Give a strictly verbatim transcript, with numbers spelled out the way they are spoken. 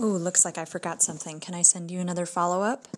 Oh, looks like I forgot something. Can I send you another follow-up?